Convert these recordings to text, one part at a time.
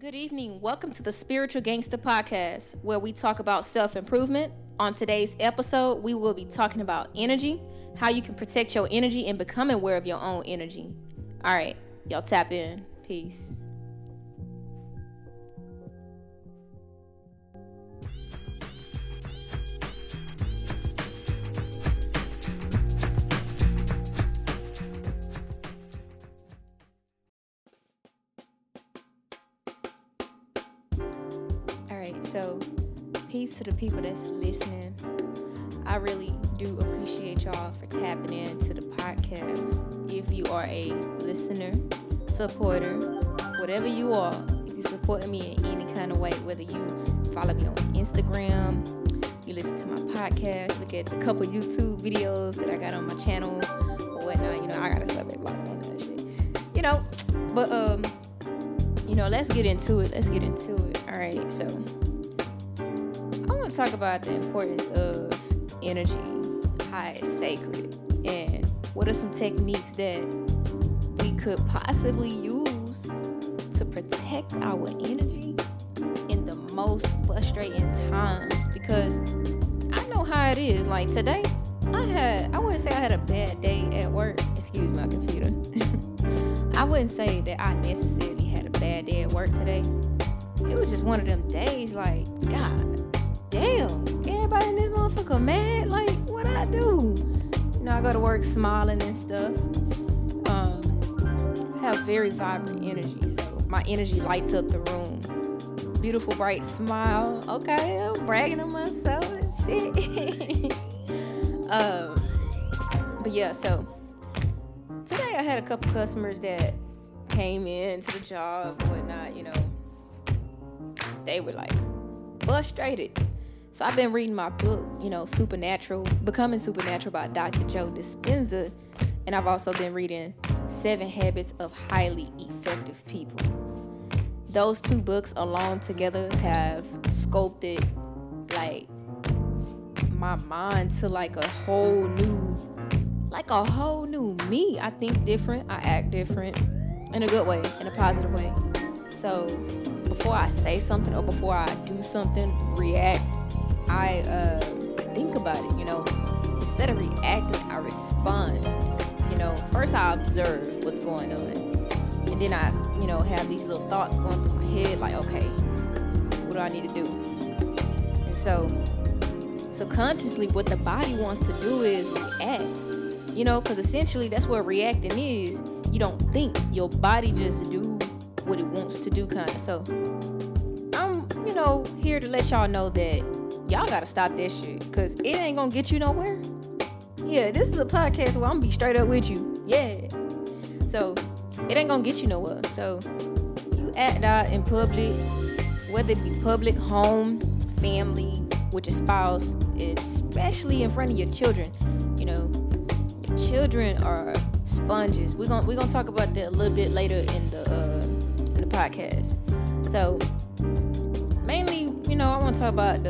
Good evening. Welcome to the Spiritual Gangster Podcast, where we talk about self-improvement. On today's episode, we will be talking about energy, how you can protect your energy and become aware of your own energy. All right, y'all tap in. Peace. So, peace to the people that's listening. I really do appreciate y'all for tapping into the podcast. If you are a listener, supporter, whatever you are, if you support me in any kind of way, whether you follow me on Instagram, you listen to my podcast, look at the couple YouTube videos that I got on my channel or whatnot, I gotta stop vlogging that shit. But let's get into it. All right, so talk about the importance of energy, how it's sacred, and what are some techniques that we could possibly use to protect our energy in the most frustrating times. Because I know how it is. Like today, I wouldn't say I had a bad day at work. Excuse my computer. I wouldn't say that I necessarily had a bad day at work today. It was just one of them days like, God damn, everybody in this motherfucker mad, like, what I do? I go to work smiling and stuff. Have very vibrant energy, so my energy lights up the room. Beautiful, bright smile. Okay, I'm bragging on myself and shit. But yeah, so today I had a couple customers that came in to the job, whatnot, they were like frustrated. So I've been reading my book, Becoming Supernatural by Dr. Joe Dispenza. And I've also been reading 7 Habits of Highly Effective People. Those two books alone together have sculpted, my mind to, a whole new me. I think different. I act different. In a good way. In a positive way. So before I say something or before I do something, react, I think about it, instead of reacting, I respond, first I observe what's going on, and then I, have these little thoughts going through my head, like, okay, what do I need to do? And so, subconsciously, what the body wants to do is react, because essentially that's what reacting is. You don't think, your body just do what it wants to do, kind of. So, I'm, here to let y'all know that y'all gotta stop that shit, because it ain't gonna get you nowhere. Yeah, this is a podcast where I'm gonna be straight up with you. Yeah. So, it ain't gonna get you nowhere. So, you act out in public, whether it be public, home, family, with your spouse, especially in front of your children. Your children are sponges. We're gonna talk about that a little bit later in the podcast. So, mainly, I want to talk about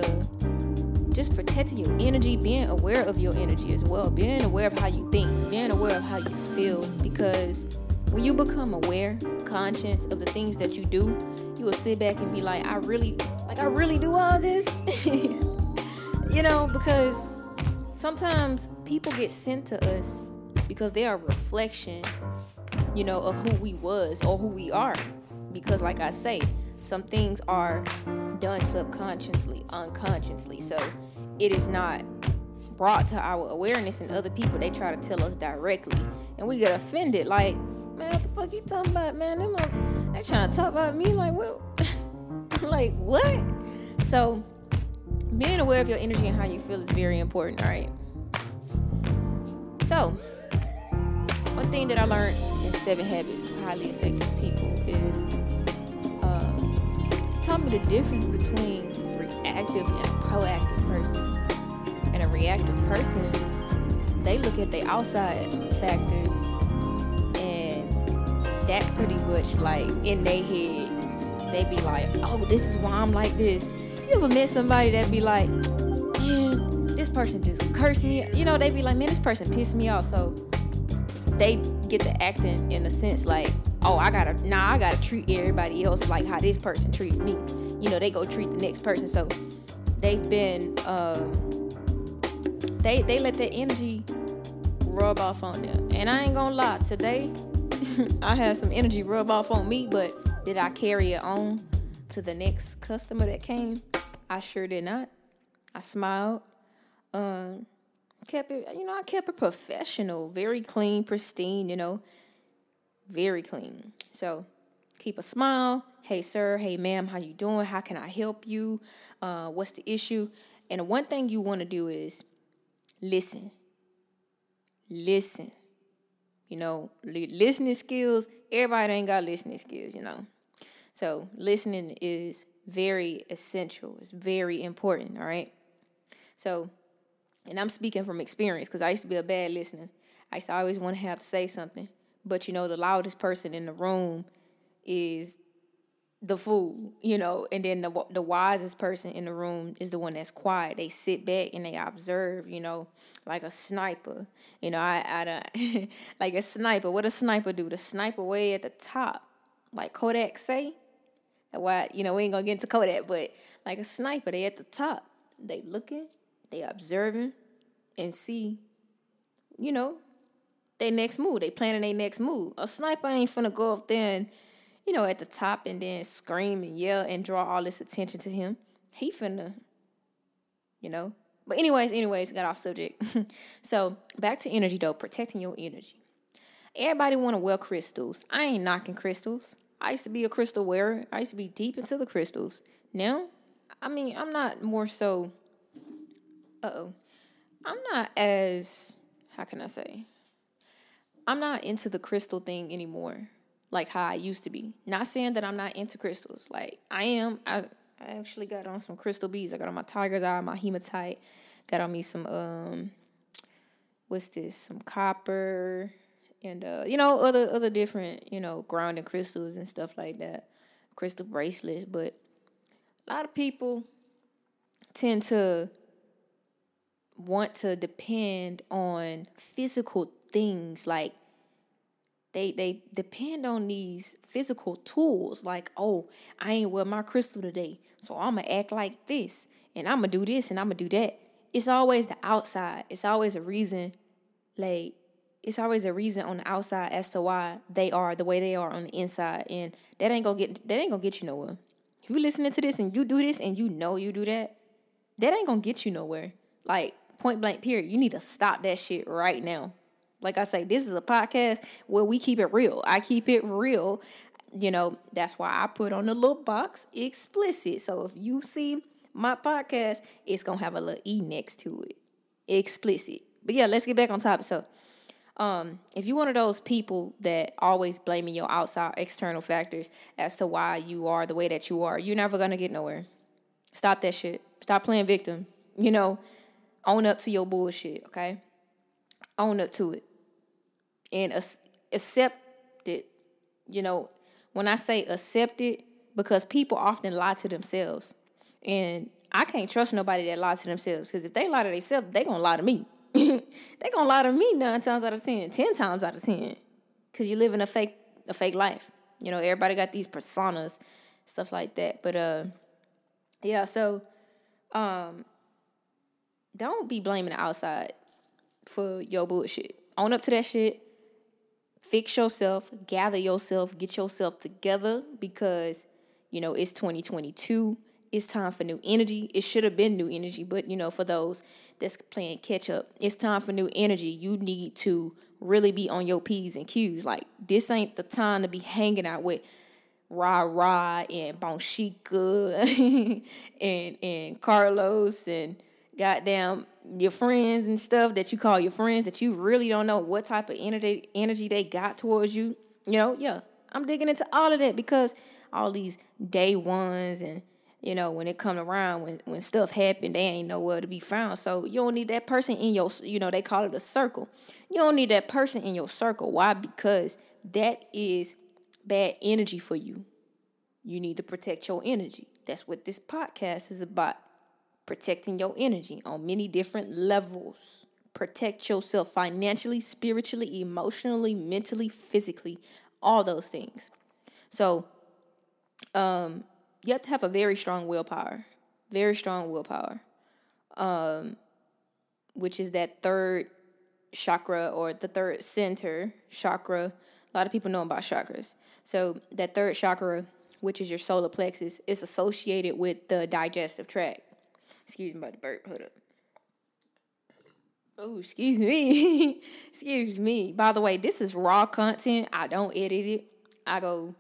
just protecting your energy, being aware of your energy as well, being aware of how you think, being aware of how you feel, because when you become aware, conscious of the things that you do, you will sit back and be like, I really do all this, because sometimes people get sent to us because they are a reflection, of who we was or who we are, because like I say, some things are done subconsciously, unconsciously, so it is not brought to our awareness, and other people, they try to tell us directly and we get offended, like, man, what the fuck you talking about, man? They trying to talk about me, like, what? Like, what? So being aware of your energy and how you feel is very important. All right, so one thing that I learned in 7 Habits of Highly Effective People is taught me the difference between reactive and a proactive person. And a reactive person, they look at the outside factors, and that pretty much in their head, they be like, oh, this is why I'm like this. You ever met somebody that be like, man, this person just cursed me? They be like, man, this person pissed me off. So they get to acting in a sense like, I gotta treat everybody else like how this person treated me. You know, they go treat the next person. So they've been they let that energy rub off on them. And I ain't gonna lie, today I had some energy rub off on me, but did I carry it on to the next customer that came? I sure did not. I smiled, kept it, you know, I kept it professional, very clean, pristine, you know, very clean. So keep a smile. Hey, sir. Hey, ma'am. How you doing? How can I help you? What's the issue? And one thing you want to do is listen. You know, listening skills, everybody ain't got listening skills, you know. So listening is very essential. It's very important, all right? So, and I'm speaking from experience because I used to be a bad listener. I used to always want to have to say something. But, you know, the loudest person in the room is the fool, you know. And then the wisest person in the room is the one that's quiet. They sit back and they observe, you know, like a sniper. You know, I like a sniper. What a sniper do? The sniper way at the top, like Kodak say. That's why, you know, we ain't gonna get into Kodak, but like a sniper, they at the top. They looking, they observing, and see, you know, their next move. They planning their next move. A sniper ain't finna go up there and, you know, at the top and then scream and yell and draw all this attention to him. He finna, you know. But anyways, got off subject. So back to energy though, protecting your energy. Everybody want to wear crystals. I ain't knocking crystals. I used to be a crystal wearer. I used to be deep into the crystals. Now, I mean, I'm not more so, I'm not as, how can I say? I'm not into the crystal thing anymore. Like how I used to be. Not saying that I'm not into crystals. Like, I am. I actually got on some crystal beads. I got on my tiger's eye, my hematite. Got on me some, some copper. And, you know, other different, you know, grounding crystals and stuff like that. Crystal bracelets. But a lot of people tend to want to depend on physical things, like, They depend on these physical tools, like, oh, I ain't wear my crystal today, so I'm going to act like this, and I'm going to do this, and I'm going to do that. It's always the outside. It's always a reason, like, it's always a reason on the outside as to why they are the way they are on the inside, and that ain't going to get you nowhere. If you listening to this and you do this and you know you do that, that ain't going to get you nowhere. Like, point blank period, you need to stop that shit right now. Like I say, this is a podcast where we keep it real. I keep it real. You know, that's why I put on the little box explicit. So if you see my podcast, it's going to have a little E next to it. Explicit. But yeah, let's get back on topic. So if you're one of those people that always blaming your outside external factors as to why you are the way that you are, you're never going to get nowhere. Stop that shit. Stop playing victim. You know, own up to your bullshit, okay? Own up to it. And accept it, you know, when I say accept it, because people often lie to themselves. And I can't trust nobody that lies to themselves, because if they lie to themselves, they going to lie to me. They going to lie to me 9 times out of 10, 10 times out of 10, because you live in a fake life. You know, everybody got these personas, stuff like that. But, yeah, so don't be blaming the outside for your bullshit. Own up to that shit. Fix yourself, gather yourself, get yourself together, because, you know, it's 2022. It's time for new energy. It should have been new energy, but, you know, for those that's playing catch up, it's time for new energy. You need to really be on your P's and Q's. Like, this ain't the time to be hanging out with Ra-Ra and Bonshika and Carlos and goddamn your friends and stuff that you call your friends that you really don't know what type of energy they got towards you. You know, yeah, I'm digging into all of that, because all these day ones and, you know, when it come around, when stuff happen, they ain't nowhere to be found. So you don't need that person in your, you know, they call it a circle. You don't need that person in your circle. Why? Because that is bad energy for you. You need to protect your energy. That's what this podcast is about. Protecting your energy on many different levels. Protect yourself financially, spiritually, emotionally, mentally, physically. all those things. So you have to have a very strong willpower, which is that third chakra or the third center chakra. A lot of people know about chakras. So that third chakra, which is your solar plexus, is associated with the digestive tract. Excuse me about the burp. Hold up. Oh, excuse me. By the way, this is raw content. I don't edit it. I go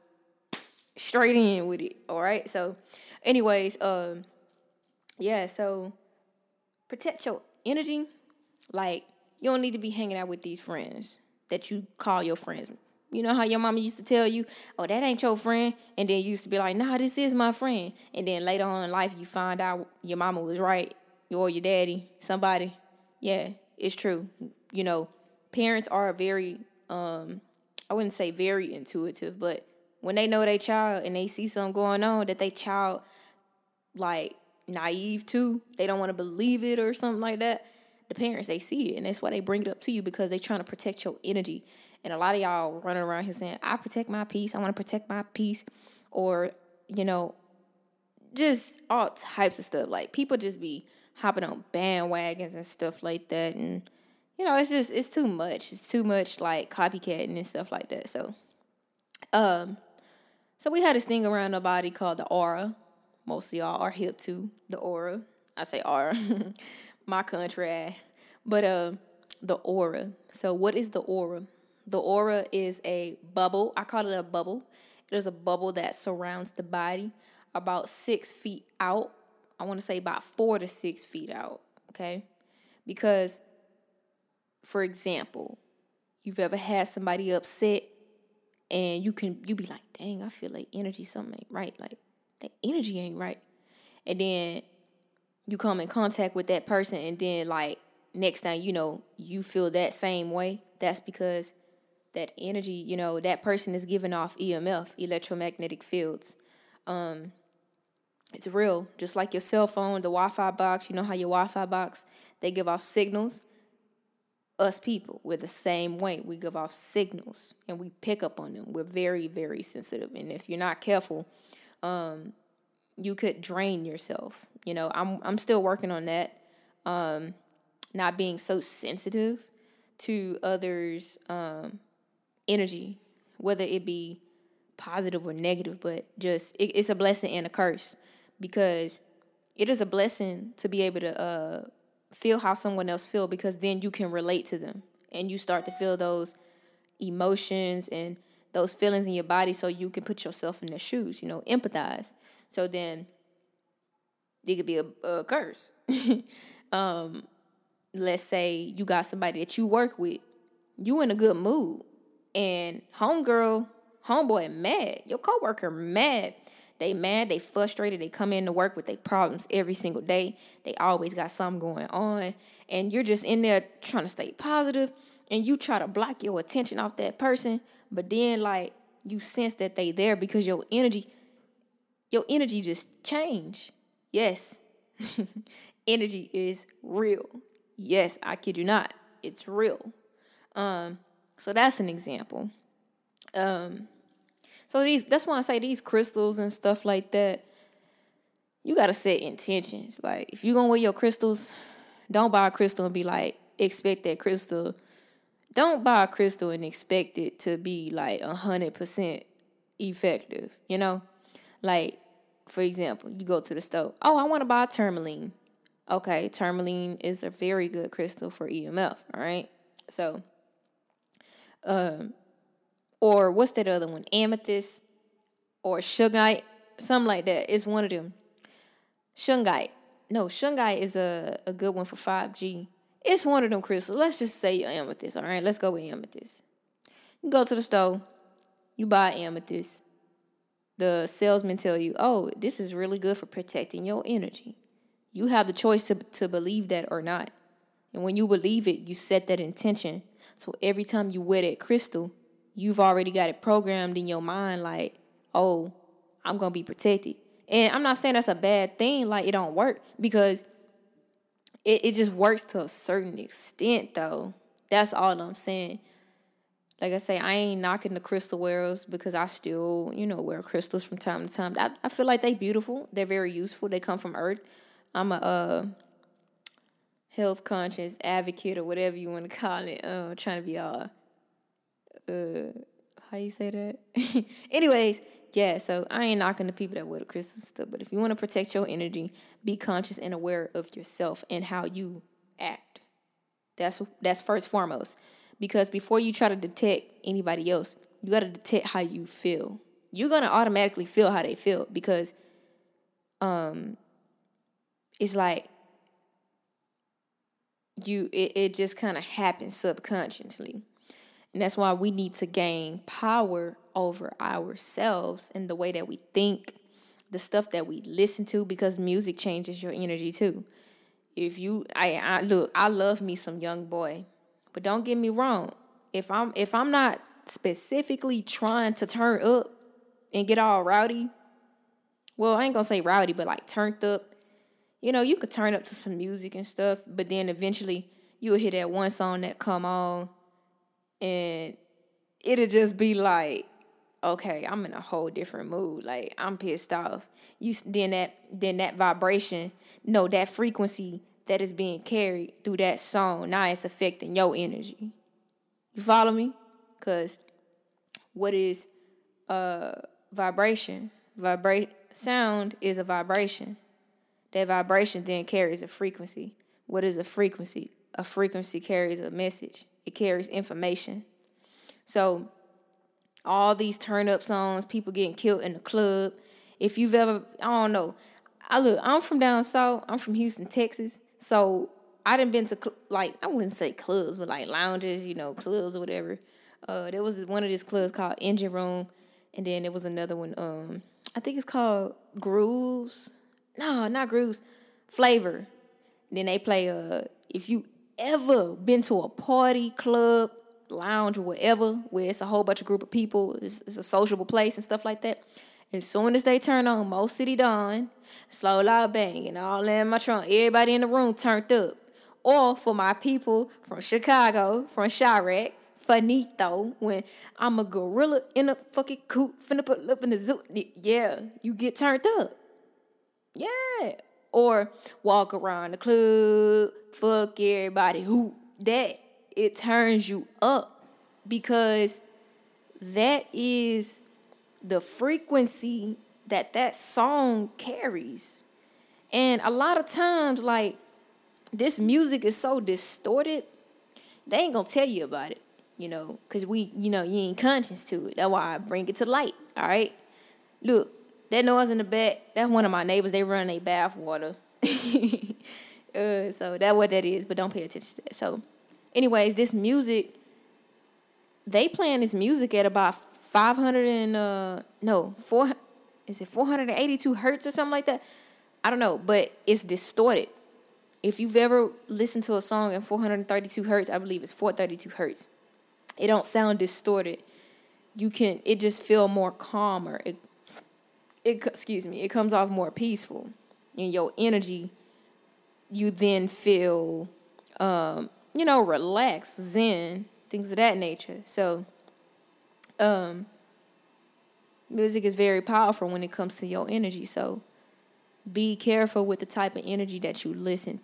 straight in with it. All right. So anyways, yeah, so protect your energy. Like, you don't need to be hanging out with these friends that you call your friends. You know how your mama used to tell you, oh, that ain't your friend? And then you used to be like, nah, this is my friend. And then later on in life, you find out your mama was right, or your daddy, somebody. Yeah, it's true. You know, parents are very, I wouldn't say very intuitive, but when they know their child and they see something going on that they child, like, naive to, they don't want to believe it or something like that, the parents, they see it, and that's why they bring it up to you, because they trying to protect your energy. And a lot of y'all running around here saying, I protect my peace, I want to protect my peace, or, you know, just all types of stuff. Like, people just be hopping on bandwagons and stuff like that, and, you know, it's just, it's too much. It's too much, like, copycatting and stuff like that. So, so we had this thing around our body called the aura. Most of y'all are hip to the aura. I say aura. My country. But the aura. So what is the aura? The aura is a bubble. I call it a bubble. It is a bubble that surrounds the body about 6 feet out. I want to say about 4 to 6 feet out, okay? Because, for example, you've ever had somebody upset and you be like, dang, I feel like energy, something ain't right. Like, that energy ain't right. And then you come in contact with that person, and then, like, next time, you know, you feel that same way. That's because that energy, you know, that person is giving off EMF, electromagnetic fields. It's real. Just like your cell phone, the Wi-Fi box, you know how your Wi-Fi box, they give off signals. Us people, we're the same way. We give off signals, and we pick up on them. We're very, very sensitive. And if you're not careful, you could drain yourself. You know, I'm still working on that, not being so sensitive to others' energy, whether it be positive or negative, but just it's a blessing and a curse, because it is a blessing to be able to feel how someone else feel, because then you can relate to them and you start to feel those emotions and those feelings in your body, so you can put yourself in their shoes, you know, empathize. So then it could be a curse. Let's say you got somebody that you work with, you in a good mood, and homeboy mad, your coworker mad, they mad, they frustrated, they come in to work with their problems every single day, they always got something going on, and you're just in there trying to stay positive, and you try to block your attention off that person, but then, like, you sense that they there because your energy just changed. Yes, energy is real. Yes, I kid you not, it's real. So that's an example. So that's why I say these crystals and stuff like that, you got to set intentions. Like, if you're going to wear your crystals, don't buy a crystal and be like, expect that crystal. Don't buy a crystal and expect it to be, like, 100% effective, you know? Like, for example, you go to the store. Oh, I want to buy tourmaline. Okay, tourmaline is a very good crystal for EMF, all right? So, or what's that other one? Amethyst or shungite, something like that. It's one of them. Shungite. No, shungite is a good one for 5G. It's one of them crystals. Let's just say your amethyst, all right? Let's go with amethyst. You go to the store. You buy amethyst. The salesman tell you, oh, this is really good for protecting your energy. You have the choice to believe that or not. And when you believe it, you set that intention. So every time you wear that crystal, you've already got it programmed in your mind, like, oh, I'm going to be protected. And I'm not saying that's a bad thing, like, it don't work, because it just works to a certain extent, though. That's all I'm saying. Like I say, I ain't knocking the crystal wearers because I still, wear crystals from time to time. I feel like they beautiful. They're very useful. They come from Earth. I'm a health conscious advocate or whatever you want to call it. Trying to be all, how you say that? Anyways, yeah, so I ain't knocking the people that wear the crystals and stuff. But if you want to protect your energy, be conscious and aware of yourself and how you act. That's first foremost. Because before you try to detect anybody else, you got to detect how you feel. You're going to automatically feel how they feel because it's like it just kind of happens subconsciously. And that's why we need to gain power over ourselves and the way that we think, the stuff that we listen to, because music changes your energy too. If you, I love me some Young Boy. But don't get me wrong, if I'm not specifically trying to turn up and get all rowdy, well, I ain't gonna say rowdy, but like turned up, you could turn up to some music and stuff, but then eventually you'll hear that one song that come on and it'll just be like, okay, I'm in a whole different mood. Like, I'm pissed off. Then that vibration, that frequency that is being carried through that song, now it's affecting your energy. You follow me? Because what is vibration? Sound is a vibration. That vibration then carries a frequency. What is a frequency? A frequency carries a message. It carries information. So all these turn-up songs, people getting killed in the club. If you've ever, I'm from down south. I'm from Houston, Texas. So I done been to, I wouldn't say clubs, but like lounges, clubs or whatever. There was one of these clubs called Engine Room. And then there was another one, I think it's called Grooves. No, not Grooves. Flavor. And then they play, if you ever been to a party, club, lounge, or whatever, where it's a whole bunch of group of people, it's a sociable place and stuff like that. As soon as they turn on Mo City Dawn, Slow Loud Bang, and all in my trunk, everybody in the room turned up. Or for my people from Chicago, from Chirac, Fuenito, when I'm a gorilla in a fucking coop, finna put up in the zoo. Yeah, you get turned up. Yeah. Or walk around the club, fuck everybody. Who that? It turns you up because that is the frequency that song carries. And a lot of times, this music is so distorted, they ain't gonna tell you about it, because we, you ain't conscious to it. That's why I bring it to light, all right? Look, that noise in the back, that's one of my neighbors, they run their bath water. So that's what that is, but don't pay attention to that. So anyways, this music, they playing this music at about 482 hertz or something like that? I don't know, but it's distorted. If you've ever listened to a song at 432 hertz, I believe it's 432 hertz. It don't sound distorted. It just feel more calmer. It comes off more peaceful. And your energy, you then feel, relaxed, zen, things of that nature. So, music is very powerful when it comes to your energy. So be careful with the type of energy that you listen.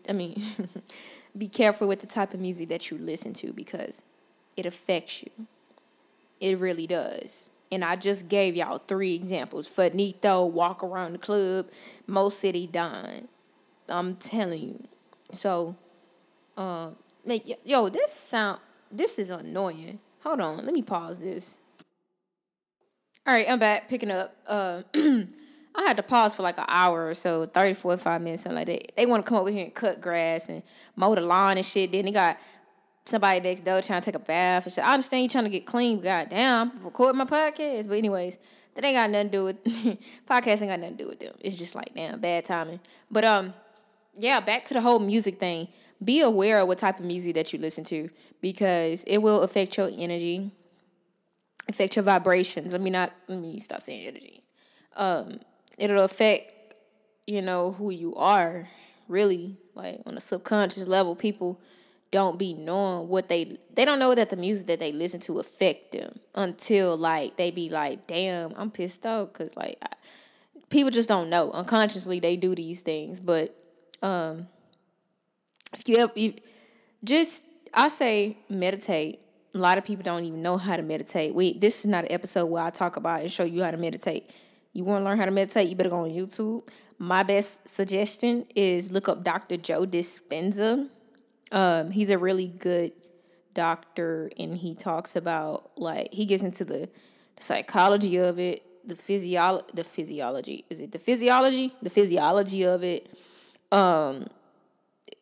Be careful with the type of music that you listen to because it affects you. It really does. And I just gave y'all 3 examples. Fuenito, walk around the club, Mo City Dawn. I'm telling you. So, this is annoying. Hold on. Let me pause this. All right, I'm back, picking up. I had to pause for like an hour or so, 30, 45 minutes, something like that. They want to come over here and cut grass and mow the lawn and shit. Then they got somebody next door trying to take a bath and shit. I understand you trying to get clean, goddamn, I'm recording my podcast. But anyways, that ain't got nothing to do with, podcast ain't got nothing to do with them. It's just like, damn, bad timing. But yeah, back to the whole music thing. Be aware of what type of music that you listen to because it will affect your energy. Affect your vibrations. Let me stop saying energy. It'll affect, who you are, really, like on a subconscious level. People don't be knowing what they don't know that the music that they listen to affect them until, like, they be like, damn, I'm pissed off, because, like, people just don't know. Unconsciously, they do these things, but I say meditate. A lot of people don't even know how to meditate. This is not an episode where I talk about and show you how to meditate. You want to learn how to meditate, you better go on YouTube. My best suggestion is look up Dr. Joe Dispenza. He's a really good doctor, and he talks about, like, he gets into the psychology of it, the physiology of it,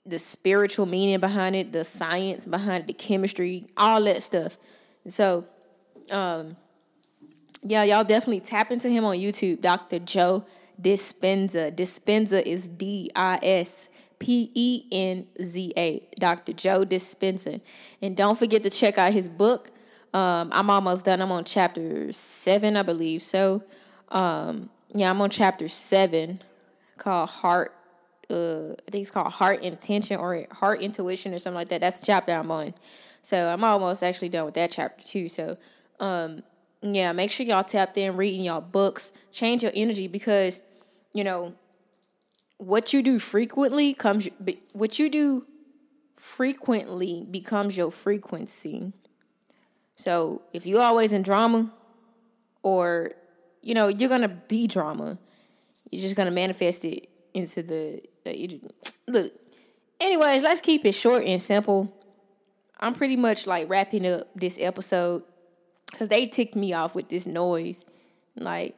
the spiritual meaning behind it, the science behind it, the chemistry, all that stuff. So, yeah, y'all definitely tap into him on YouTube, Dr. Joe Dispenza. Dispenza is D-I-S-P-E-N-Z-A, Dr. Joe Dispenza. And don't forget to check out his book. I'm almost done. I'm on chapter 7, I believe. So, I'm on chapter 7 called Heart. I think it's called Heart Intention or Heart Intuition or something like that. That's the chapter I'm on. So I'm almost actually done with that chapter too. So, make sure y'all tapped in, reading y'all books, change your energy, because, you know, what you do frequently becomes your frequency. So if you're always in drama, or, you know, you're going to be drama, you're just going to manifest it into look. Anyways, let's keep it short and simple. I'm pretty much, like, wrapping up this episode, because they ticked me off with this noise. Like,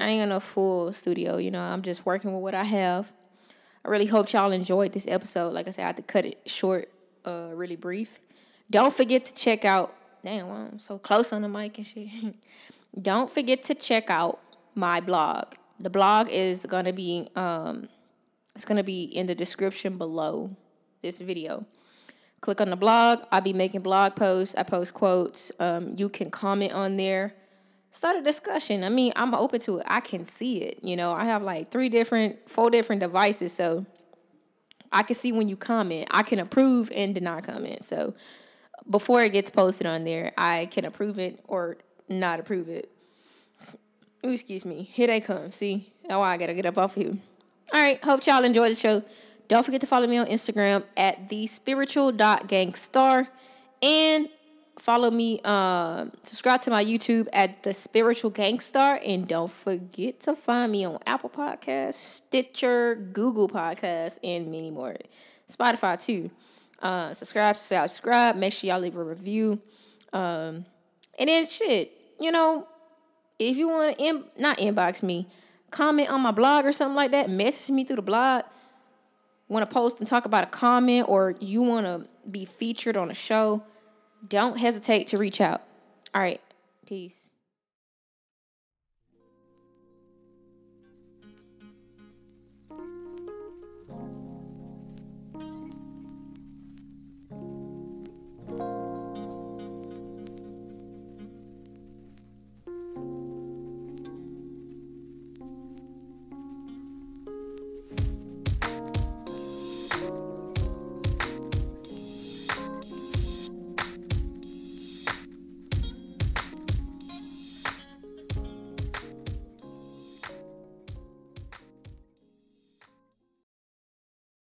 I ain't in a full studio, you know. I'm just working with what I have. I really hope y'all enjoyed this episode. Like I said, I had to cut it short, really brief. Don't forget to check out... Damn, I'm so close on the mic and shit. Don't forget to check out my blog. The blog is going to be... it's going to be in the description below this video. Click on the blog. I'll be making blog posts. I post quotes. You can comment on there. Start a discussion. I mean, I'm open to it. I can see it. You know, I have like 4 different devices. So I can see when you comment. I can approve and deny comments. So before it gets posted on there, I can approve it or not approve it. Ooh, excuse me. Here they come. See? That's why I got to get up off of you. All right. Hope y'all enjoy the show. Don't forget to follow me on Instagram at thespiritual.gangstar, and follow me, subscribe to my YouTube at The Spiritual Gangstar, and don't forget to find me on Apple Podcasts, Stitcher, Google Podcasts, and many more. Spotify too. Subscribe. Make sure y'all leave a review. And then shit, you know, if you want to not inbox me, comment on my blog or something like that, message me through the blog. Want to post and talk about a comment, or you want to be featured on a show, don't hesitate to reach out. All right, peace.